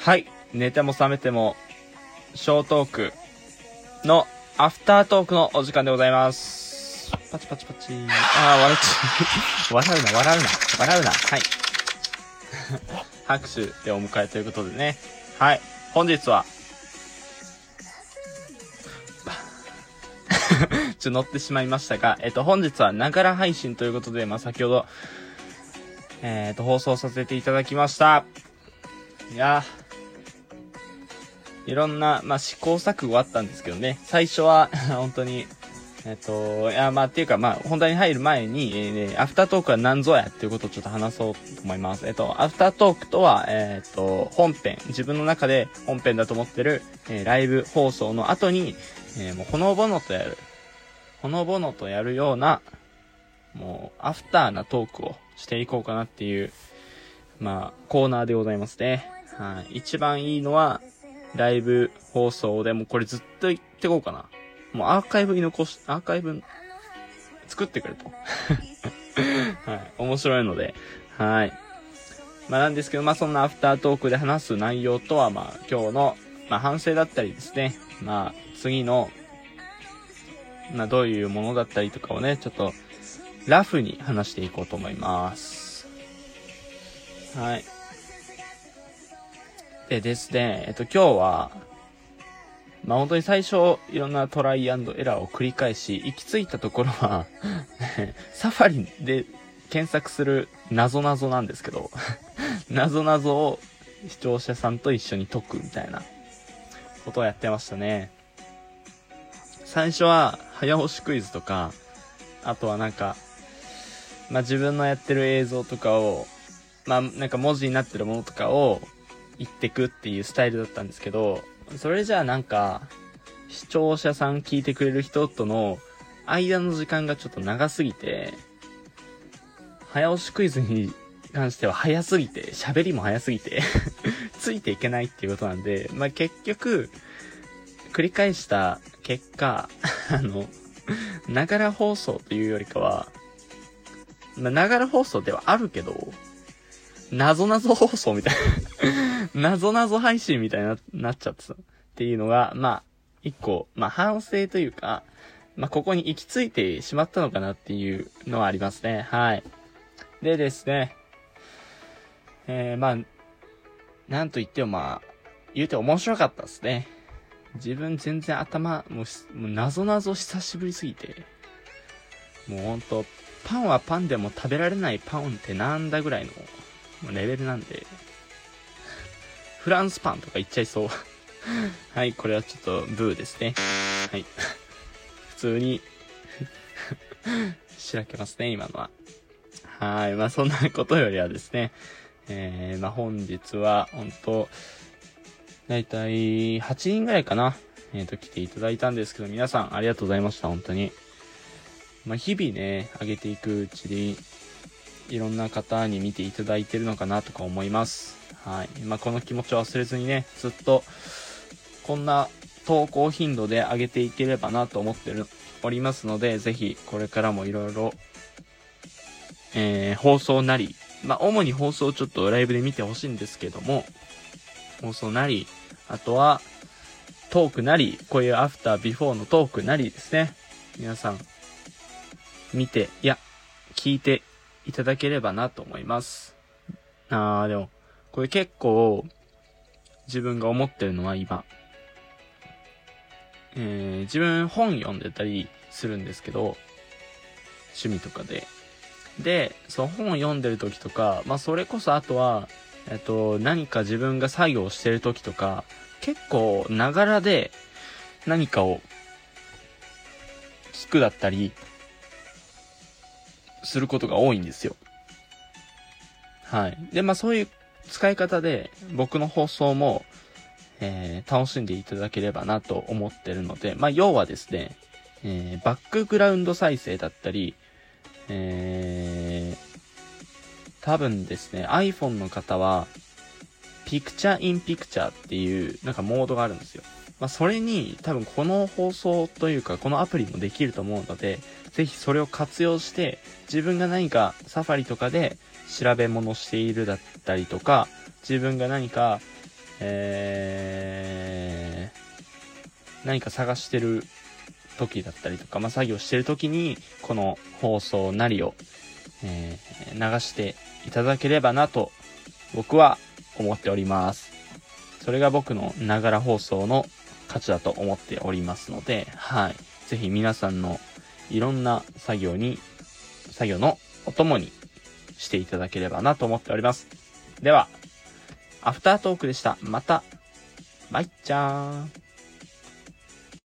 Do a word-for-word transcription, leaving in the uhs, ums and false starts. はい、寝ても覚めてもショートークのアフタートークのお時間でございます。パチパチパチ、あー笑っちゃう笑うな笑うな笑うな、はい拍手でお迎えということでね、はい、本日はちょっと乗ってしまいましたが、えっと本日はながら配信ということで、まあ先ほどえっと放送させていただきました。いやー、いろんなまあ試行錯誤あったんですけどね、最初は本当にえっといやまあっていうかまあ本題に入る前に、えーね、アフタートークは何ぞやっていうことをちょっと話そうと思います。えっとアフタートークとはえっと本編、自分の中で本編だと思ってる、えー、ライブ放送の後に、えー、もうほのぼのとやるほのぼのとやるようなもうアフターなトークをしていこうかなっていうまあコーナーでございますね。はい、一番いいのはライブ放送でもうこれずっと言ってこうかな。もうアーカイブに残し、アーカイブ作ってくれと、はい、面白いので、はい、まあなんですけど、まあそんなアフタートークで話す内容とはまあ今日のまあ反省だったりですね、まあ次のまあどういうものだったりとかをね、ちょっとラフに話していこうと思います。はい。でですね、えっと今日はまあ本当に最初いろんなトライアンドエラーを繰り返し、行き着いたところはサファリで検索する謎々なんですけど謎々を視聴者さんと一緒に解くみたいなことをやってましたね。最初は早押しクイズとか、あとはなんかまあ自分のやってる映像とかをまあなんか文字になってるものとかを言ってくっていうスタイルだったんですけど、それじゃあなんか視聴者さん、聞いてくれる人との間の時間がちょっと長すぎて、早押しクイズに関しては早すぎて、喋りも早すぎてついていけないっていうことなんで、まあ結局繰り返した結果あのながら放送というよりかは、まあながら放送ではあるけど謎々放送みたいな謎々配信みたいななっちゃってたっていうのがまあ一個まあ反省というか、まあここに行き着いてしまったのかなっていうのはありますね。はい。でですね、えー、まあなんと言ってもまあ言うて面白かったですね。自分全然頭もう謎々久しぶりすぎて、もうほんとパンはパンでも食べられないパンってなんだぐらいのレベルなんで、フランスパンとか言っちゃいそうはい、これはちょっとブーですね。はい普通にしらけますね、今のは。はい、まあそんなことよりはですね、えー、まあ本日は本当だいたいはちにんぐらいかな、えっと来ていただいたんですけど、皆さんありがとうございました。本当にまあ日々ね上げていくうちにいろんな方に見ていただいてるのかなとか思います。はい。まあ、この気持ちを忘れずにね、ずっとこんな投稿頻度で上げていければなと思ってるおりますので、ぜひこれからもいろいろ、えー、放送なり、まあ、主に放送をちょっとライブで見てほしいんですけども、放送なり、あとはトークなり、こういうアフタービフォーのトークなりですね。皆さん見て、いや、聞いていただければなと思います。あー、でも、これ結構、自分が思ってるのは今、えー、自分本読んでたりするんですけど、趣味とかで。で、その本を読んでる時とか、まあそれこそあとは、えっと、何か自分が作業してる時とか、結構、ながらで何かを聞くだったり、することが多いんですよ。はい。で、まあそういう使い方で僕の放送も、えー、楽しんでいただければなと思ってるので、まあ要はですね、えー、バックグラウンド再生だったり、えー、多分ですね iPhone の方はピクチャーインピクチャーっていうなんかモードがあるんですよ。まあそれに多分この放送というかこのアプリもできると思うので、ぜひそれを活用して自分が何かサファリとかで調べ物しているだったりとか、自分が何かえー、何か探してる時だったりとか、まあ、作業してる時にこの放送なりを、えー、流していただければなと僕は思っております。それが僕のながら放送の価値だと思っておりますので、はい、ぜひ皆さんのいろんな作業に作業のお供にしていただければなと思っております。ではアフタートークでした。またバイチャー。